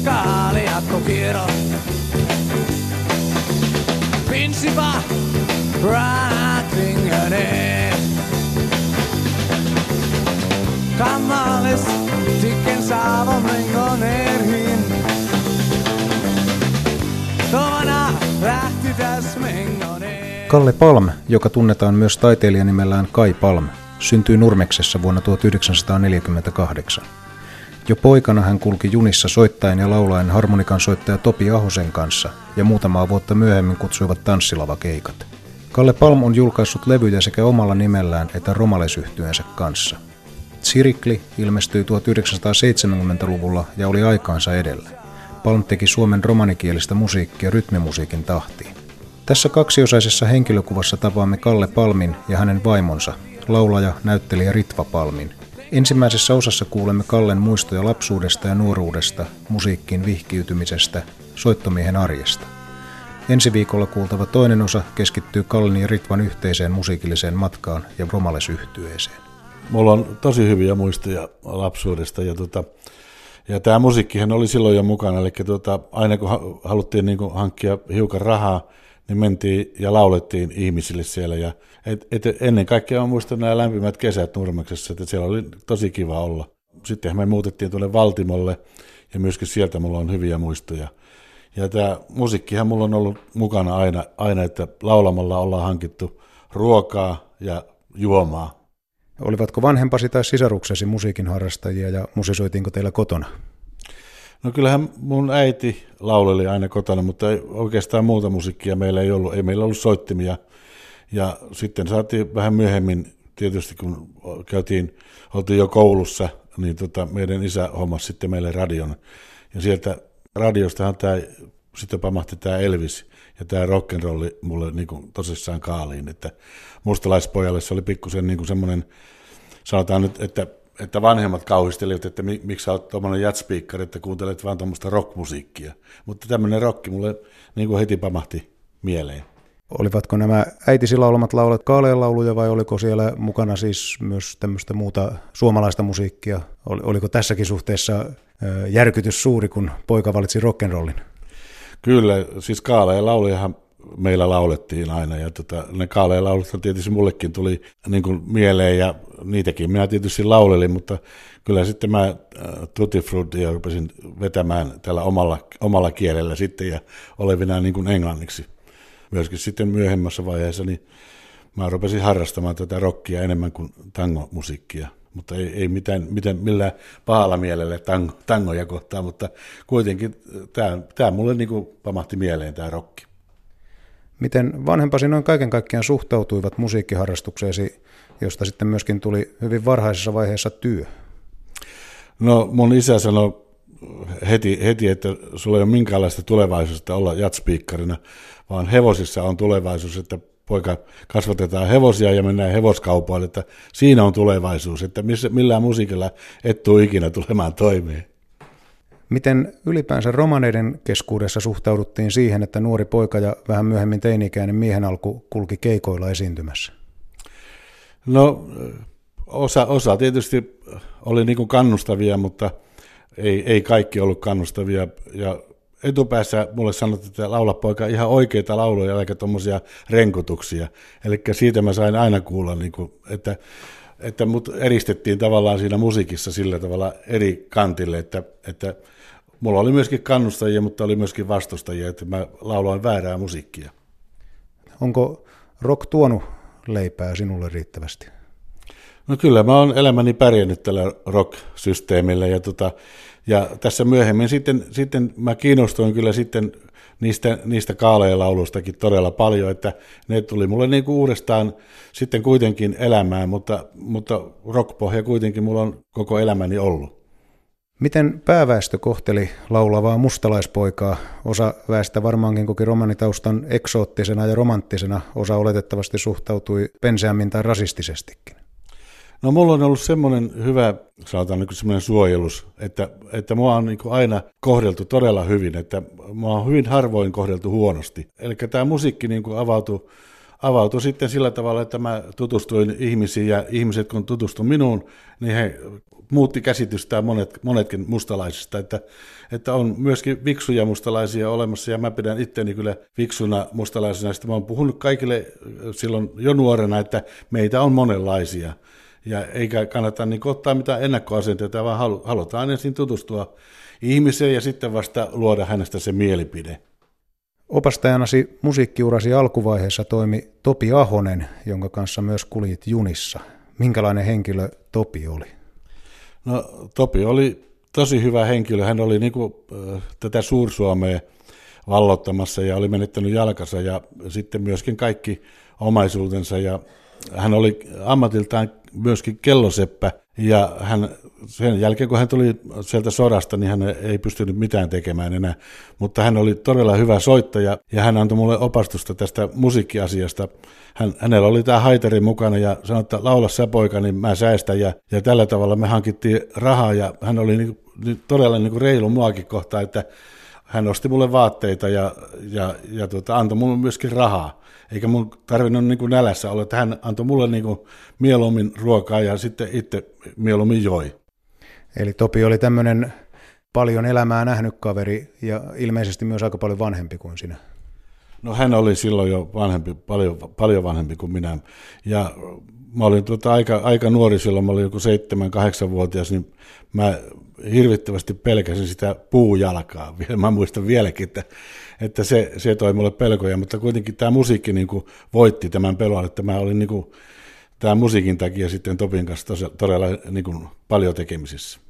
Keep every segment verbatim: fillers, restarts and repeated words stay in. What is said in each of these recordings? scagliato fiero. Principa Rattingene. Kamales tikken saavan rengonerhin. Tovana lähti täs mengoneen. Kalle Palm, joka tunnetaan myös taiteilijanimellään Kai Palm, syntyi Nurmeksessa vuonna tuhatyhdeksänsataaneljäkymmentäkahdeksan. Jo poikana hän kulki junissa soittaen ja laulaen harmonikan soittaja Topi Ahosen kanssa ja muutamaa vuotta myöhemmin kutsuivat tanssilavakeikat. Kalle Palm on julkaissut levyjä sekä omalla nimellään että Romales-yhtyeensä kanssa. Tsirikli ilmestyi tuhatyhdeksänsataaseitsemänkymmentäluvulla ja oli aikaansa edellä. Palm teki Suomen romanikielistä musiikkia rytmimusiikin tahtiin. Tässä kaksiosaisessa henkilökuvassa tapaamme Kalle Palmin ja hänen vaimonsa, laulaja, näyttelijä Ritva Palmin. Ensimmäisessä osassa kuulemme Kallen muistoja lapsuudesta ja nuoruudesta, musiikkiin vihkiytymisestä, soittomiehen arjesta. Ensi viikolla kuultava toinen osa keskittyy Kallen ja Ritvan yhteiseen musiikilliseen matkaan ja Romales-yhtyeeseen. Mulla on tosi hyviä muistoja lapsuudesta ja, tota, ja tämä musiikkihan oli silloin jo mukana. Eli tota, aina kun haluttiin niin kuin hankkia hiukan rahaa, niin mentiin ja laulettiin ihmisille siellä. Ja et, et ennen kaikkea muistan nämä lämpimät kesät Nurmeksessa, että siellä oli tosi kiva olla. Sitten me muutettiin tuonne Valtimolle ja myöskin sieltä mulla on hyviä muistoja. Ja tämä musiikkihan mulla on ollut mukana aina, aina, että laulamalla ollaan hankittu ruokaa ja juomaa. Olivatko vanhempasi tai sisaruksesi musiikin harrastajia ja musisoitiinko teillä kotona? No kyllähän mun äiti lauleli aina kotona, mutta ei oikeastaan muuta musiikkia meillä ei ollut. Ei meillä ollut soittimia. Ja sitten saatiin vähän myöhemmin, tietysti kun käytiin, oltiin jo koulussa, niin tota, meidän isä hommasi sitten meille radion. Ja sieltä radiostahan tämä, sitten pamahti tämä Elvis ja tämä rock'n'rolli mulle niin kuin tosissaan kaaliin. Että mustalaispojalle se oli pikkusen niin kuin semmoinen, sanotaan nyt, että että vanhemmat kauhistelivat, että miksi sä oot tommoinen jatspiikkari, että kuuntelet vaan tommoista rockmusiikkia. Mutta tämmöinen rockki mulle niin kuin heti pamahti mieleen. Olivatko nämä äitisi laulamat laulat Kaaleen lauluja vai oliko siellä mukana siis myös tämmöistä muuta suomalaista musiikkia? Oliko tässäkin suhteessa järkytys suuri, kun poika valitsi rock'n'rollin? Kyllä, siis Kaaleen laulujahan meillä laulettiin aina ja tota, ne Kaaleen laulut tietysti mullekin tuli niin kuin mieleen ja niitäkin minä tietysti laulelin, mutta kyllä sitten mä Tutti Fruittia rupesin vetämään tällä omalla, omalla kielellä sitten ja olevina niin kuin englanniksi. Myöskin sitten myöhemmässä vaiheessa niin mä rupesin harrastamaan tätä rockia enemmän kuin tangomusiikkia, mutta ei, ei mitään, mitään, millään pahalla mielellä tango, tangoja kohtaan, mutta kuitenkin tämä mulle niin kuin pamahti mieleen tämä rocki. Miten vanhempasi noin kaiken kaikkiaan suhtautuivat musiikkiharrastukseesi, josta sitten myöskin tuli hyvin varhaisessa vaiheessa työ? No mun isä sanoi heti, heti että sulla ei ole minkäänlaista tulevaisuutta olla jatspiikkarina, vaan hevosissa on tulevaisuus, että poika kasvatetaan hevosia ja mennään hevoskaupoille, että siinä on tulevaisuus, että missä, millään musiikilla et tule ikinä tulemaan toimeen. Miten ylipäänsä romaneiden keskuudessa suhtauduttiin siihen, että nuori poika ja vähän myöhemmin teini-ikäinen miehen alku kulki keikoilla esiintymässä? No osa, osa tietysti oli niin kuin kannustavia, mutta ei, ei kaikki ollut kannustavia. Ja etupäässä mulle sanottiin, että laula poika ihan oikeita lauluja, eikä tuommoisia renkutuksia. Eli siitä mä sain aina kuulla, niin kuin, että, että mut eristettiin tavallaan siinä musiikissa sillä tavalla eri kantille, että, että mulla oli myöskin kannustajia, mutta oli myöskin vastustajia, että mä lauloin väärää musiikkia. Onko rock tuonut leipää sinulle riittävästi? No kyllä, mä oon elämäni pärjännyt tällä rock-systeemillä ja, tota, ja tässä myöhemmin sitten, sitten mä kiinnostuin kyllä sitten niistä, niistä Kaaleen-laulustakin todella paljon, että ne tuli mulle niin kuin uudestaan sitten kuitenkin elämään, mutta, mutta rock-pohja kuitenkin mulla on koko elämäni ollut. Miten pääväestö kohteli laulavaa mustalaispoikaa? Osa väestä varmaankin koki romanitaustan eksoottisena ja romanttisena, osa oletettavasti suhtautui penseämmin tai rasistisestikin. No mulla on ollut semmoinen hyvä, sanotaan niin semmoinen suojelus, että, että mua on niin kuin aina kohdeltu todella hyvin, että mua on hyvin harvoin kohdeltu huonosti. Eli tämä musiikki niin kuin avautui, avautui sitten sillä tavalla, että mä tutustuin ihmisiin ja ihmiset kun tutustuivat minuun, niin he muutti käsitystään monet, monetkin mustalaisista, että, että on myöskin fiksuja mustalaisia olemassa ja mä pidän itseäni kyllä fiksuna mustalaisena. Sitten mä oon puhunut kaikille silloin jo nuorena, että meitä on monenlaisia ja eikä kannata niin ottaa mitään ennakkoasenteita, vaan halu, halutaan ensin tutustua ihmiseen ja sitten vasta luoda hänestä se mielipide. Opastajanasi musiikkiurasi alkuvaiheessa toimi Topi Ahonen, jonka kanssa myös kuljit junissa. Minkälainen henkilö Topi oli? No, Topi oli tosi hyvä henkilö. Hän oli niin kuin, äh, tätä Suur-Suomea vallottamassa ja oli menettänyt jalkansa ja sitten myöskin kaikki omaisuutensa. Ja hän oli ammatiltaan myöskin kelloseppä ja hän, sen jälkeen kun hän tuli sieltä sodasta, niin hän ei pystynyt mitään tekemään enää. Mutta hän oli todella hyvä soittaja ja hän antoi mulle opastusta tästä musiikkiasiasta. Hän, hänellä oli tämä haitari mukana ja sanoi, että laula sä poika, niin mä säästän. Ja, ja tällä tavalla me hankittiin rahaa ja hän oli niinku, todella niinku reilu muakin kohtaan, että hän osti mulle vaatteita ja, ja, ja tuota, antoi mulle myöskin rahaa. Eikä mun tarvinnut niin kuin nälässä olla, että hän antoi mulle niin kuin mieluummin ruokaa ja sitten itse mieluummin joi. Eli Topi oli tämmöinen paljon elämää nähnyt kaveri ja ilmeisesti myös aika paljon vanhempi kuin sinä. No hän oli silloin jo vanhempi, paljon, paljon vanhempi kuin minä. Ja mä olin tuota aika, aika nuori silloin, mä olin joku seitsemän-kahdeksanvuotias, niin mä hirvittävästi pelkäsin sitä puujalkaa. Mä muistan vieläkin, että, että se, se toi mulle pelkoja, mutta kuitenkin tämä musiikki niin kuin voitti tämän pelon, että mä olin niin kuin, tämän musiikin takia sitten Topin kanssa tos, todella niin kuin paljon tekemisissä.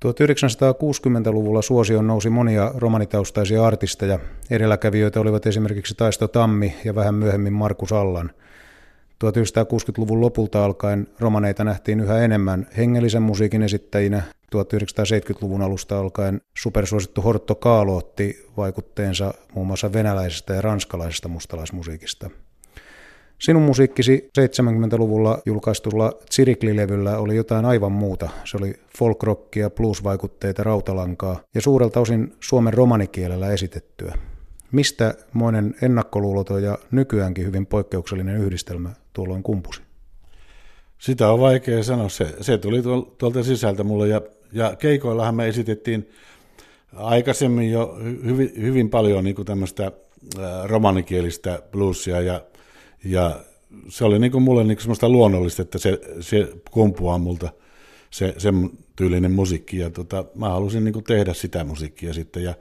tuhatyhdeksänsataakuusikymmentäluvulla suosioon nousi monia romanitaustaisia artisteja. Edelläkävijöitä olivat esimerkiksi Taisto Tammi ja vähän myöhemmin Markus Allan. tuhatyhdeksänsataakuusikymmentäluvun lopulta alkaen romaneita nähtiin yhä enemmän hengellisen musiikin esittäjinä. tuhatyhdeksänsataaseitsemänkymmentäluvun alusta alkaen supersuosittu Hortto Kaalo otti vaikutteensa muun muassa venäläisestä ja ranskalaisesta mustalaismusiikista. Sinun musiikkisi seitsemänkymmentäluvulla julkaistulla Tsirikli-levyllä oli jotain aivan muuta. Se oli folkrockia, blues-vaikutteita, rautalankaa ja suurelta osin suomen romanikielellä esitettyä. Mistä moinen ennakkoluuloton ja nykyäänkin hyvin poikkeuksellinen yhdistelmä tuolloin kumpusi? Sitä on vaikea sanoa. Se, se tuli tuolta sisältä mulle ja, ja keikoillahan me esitettiin aikaisemmin jo hyvin, hyvin paljon niin kuin tämmöistä romanikielistä bluesia ja Ja se oli niin kuin mulle niin kuin semmoista luonnollista, että se, se kumpuaa multa se, sen tyylinen musiikki. Ja tota, mä halusin niin kuin tehdä sitä musiikkia sitten. Ja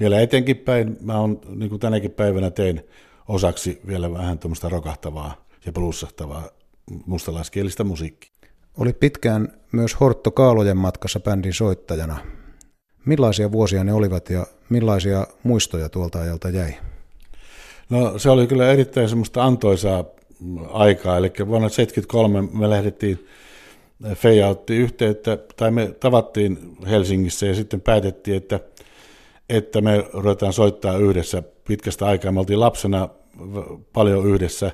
vielä etenkin päin, mä oon niin kuin tänäkin päivänä tein osaksi vielä vähän tuommoista rokahtavaa ja plussahtavaa mustalaiskielistä musiikkia. Oli pitkään myös Hortto Kaalojen matkassa bändin soittajana. Millaisia vuosia ne olivat ja millaisia muistoja tuolta ajalta jäi? No se oli kyllä erittäin semmoista antoisaa aikaa, eli vuonna tuhatyhdeksänsataaseitsemänkymmentäkolme me lähdettiin, Feija otti yhteyttä, tai me tavattiin Helsingissä ja sitten päätettiin, että, että me ruvetaan soittaa yhdessä pitkästä aikaa. Me oltiin lapsena paljon yhdessä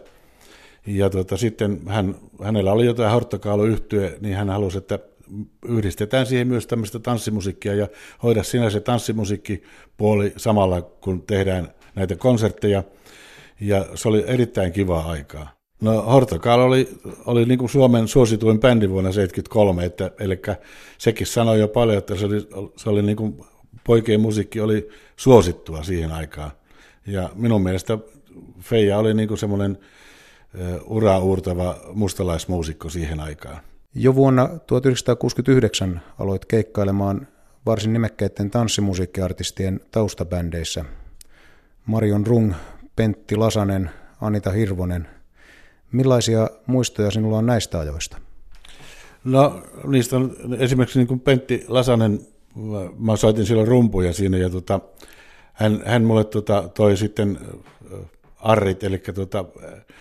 ja tuota, sitten hän, hänellä oli jotain Hortto Kaalo-yhtye, niin hän halusi, että yhdistetään siihen myös tämmöistä tanssimusiikkia ja hoida sinä se tanssimusiikkipuoli samalla, kun tehdään näitä konsertteja, ja se oli erittäin kivaa aikaa. No Hortto Kaalo oli, oli niin kuin Suomen suosituin bändi vuonna tuhatyhdeksänsataaseitsemänkymmentäkolme, että, eli sekin sanoi jo paljon, että se oli, se oli niin kuin, poikien musiikki oli suosittua siihen aikaan. Ja minun mielestä Feija oli niin kuin semmoinen uraa uurtava mustalaismuusikko siihen aikaan. Jo vuonna tuhatyhdeksänsataakuusikymmentäyhdeksän aloit keikkailemaan varsin nimekkäiden tanssimusiikkiartistien taustabändeissä. Marion Rung, Pentti Lasanen, Anita Hirvonen. Millaisia muistoja sinulla on näistä ajoista? No niistä on esimerkiksi niin kuin Pentti Lasanen, mä soitin silloin rumpuja siinä ja tota, hän, hän mulle tota, toi sitten arrit, eli tota,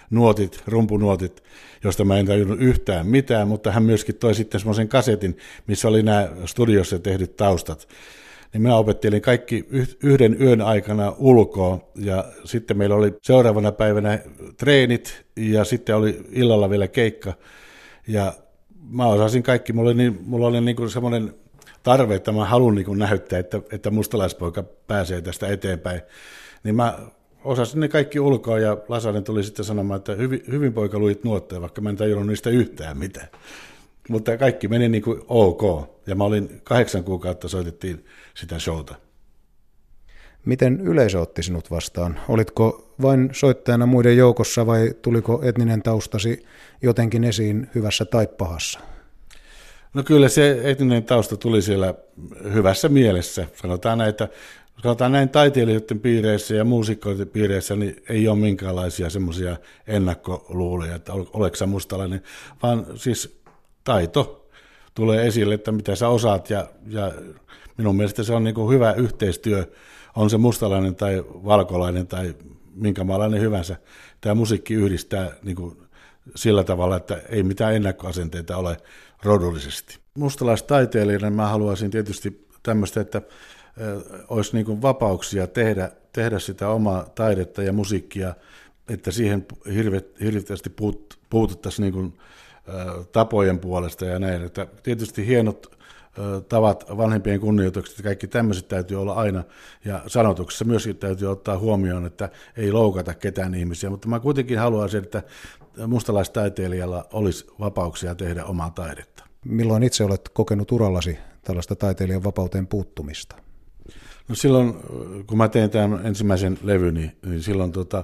nuotit, rumpunuotit, josta mä en tajunnut yhtään mitään, mutta hän myöskin toi sitten semmoisen kasetin, missä oli nämä studiossa tehdyt taustat. Niin minä opettelin kaikki yhden yön aikana ulkoa ja sitten meillä oli seuraavana päivänä treenit ja sitten oli illalla vielä keikka ja mä osasin kaikki, mulla oli, niin, mulla oli niin kuin semmoinen tarve, että mä haluan niin kuin näyttää, että, että mustalaispoika pääsee tästä eteenpäin, niin mä osasi ne kaikki ulkoa, ja Lasanen tuli sitten sanomaan, että hyvin, hyvin poika luit nuotteja, vaikka mä en tajunnut niistä yhtään mitään. Mutta kaikki meni niin kuin ok, ja mä olin kahdeksan kuukautta, soitettiin sitä showta. Miten yleisö otti sinut vastaan? Olitko vain soittajana muiden joukossa, vai tuliko etninen taustasi jotenkin esiin hyvässä tai pahassa? No kyllä se etninen tausta tuli siellä hyvässä mielessä. Sanotaan näin, että sanotaan näin taiteilijoiden piireissä ja muusikkoiden piireissä niin ei ole minkäänlaisia semmoisia ennakkoluuloja, että oletko sä mustalainen, vaan siis taito tulee esille, että mitä sä osaat, ja, ja minun mielestä se on niin kuin hyvä yhteistyö, on se mustalainen tai valkolainen tai minkä maalainen hyvänsä. Tämä musiikki yhdistää niin kuin sillä tavalla, että ei mitään ennakkoasenteita ole rodullisesti. Mustalaistaiteilijana mä haluaisin tietysti tämmöistä, että olisi niin kuin vapauksia tehdä, tehdä sitä omaa taidetta ja musiikkia, että siihen hirveästi puut, puututtaisiin niin kuin tapojen puolesta ja näin. Että tietysti hienot tavat, vanhempien kunnioitukset ja kaikki tämmöiset täytyy olla aina, ja sanotuksessa myöskin täytyy ottaa huomioon, että ei loukata ketään ihmisiä, mutta mä kuitenkin haluaisin, että mustalaistaiteilijalla olisi vapauksia tehdä omaa taidetta. Milloin itse olet kokenut urallasi tällaista taiteilijan vapauteen puuttumista? No silloin, kun mä tein tämän ensimmäisen levyn, niin, niin silloin, tota,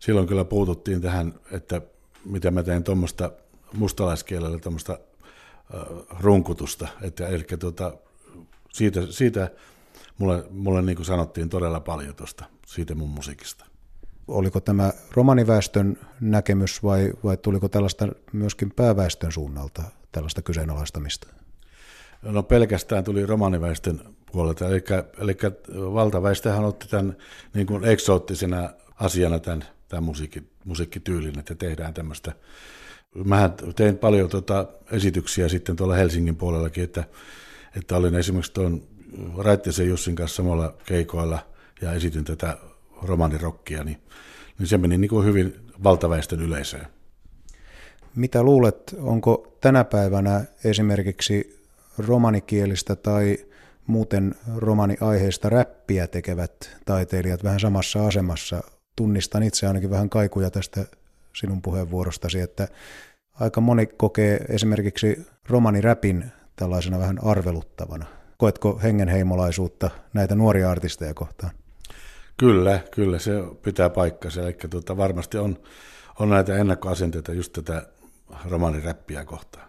silloin kyllä puututtiin tähän, että mitä mä tein tuommoista mustalaiskielellä tuommoista runkutusta, että eli tuota, siitä, siitä mulle, mulle niin kuin sanottiin todella paljon tuosta, siitä mun musiikista. Oliko tämä romaniväestön näkemys vai, vai tuliko tällaista myöskin pääväestön suunnalta, tällaista kyseenalaistamista? No pelkästään tuli romaniväestön puolelta, eli, eli valtaväestöhän otti tämän niin kuin eksoottisena asiana tämän, tämän musiikki, musiikkityylin, että tehdään tämmöistä. Mä tein paljon tuota esityksiä sitten tuolla Helsingin puolellakin, että, että olin esimerkiksi tuon Raittisen Jussin kanssa samalla keikoilla ja esitin tätä romanirokkia, niin, niin se meni niin kuin hyvin valtaväestön yleisöön. Mitä luulet, onko tänä päivänä esimerkiksi romanikielistä tai muuten romaniaiheista räppiä tekevät taiteilijat vähän samassa asemassa? Tunnistan itse ainakin vähän kaikuja tästä sinun puheenvuorostasi, että aika moni kokee esimerkiksi romaniräpin tällaisena vähän arveluttavana. Koetko hengenheimolaisuutta näitä nuoria artisteja kohtaan? Kyllä, kyllä se pitää paikkansa. Eli tuota, varmasti on, on näitä ennakkoasenteita just tätä romaniräppiä kohtaan.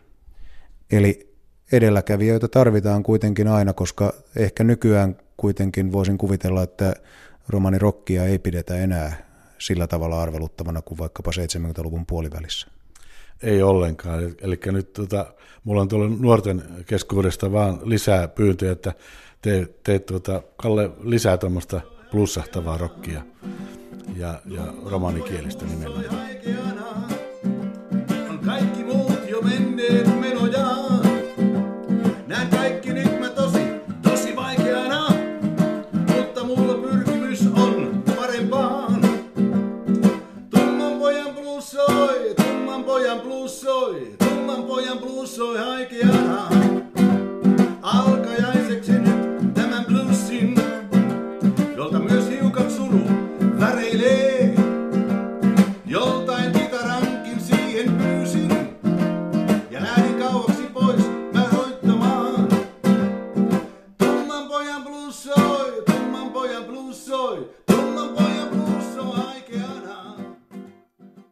Eli edelläkävijöitä tarvitaan kuitenkin aina, koska ehkä nykyään kuitenkin voisin kuvitella, että romanirokkia ei pidetä enää sillä tavalla arveluttavana kuin vaikkapa seitsemänkymmentäluvun puolivälissä? Ei ollenkaan. Eli nyt tuota, mulla on tullut nuorten keskuudesta vaan lisää pyyntöjä, että te, te tuota, Kalle lisää tuommoista plussahtavaa rockia ja, ja romanikielistä nimenomaan. On kaikki muut jo menneet menojaan. Nää kaikki nyt mä tosi, tosi vaikeana, mutta mulla pyrkimys on parempaa. Tumman pojan blues soi, tumman pojan blues soi haikeana.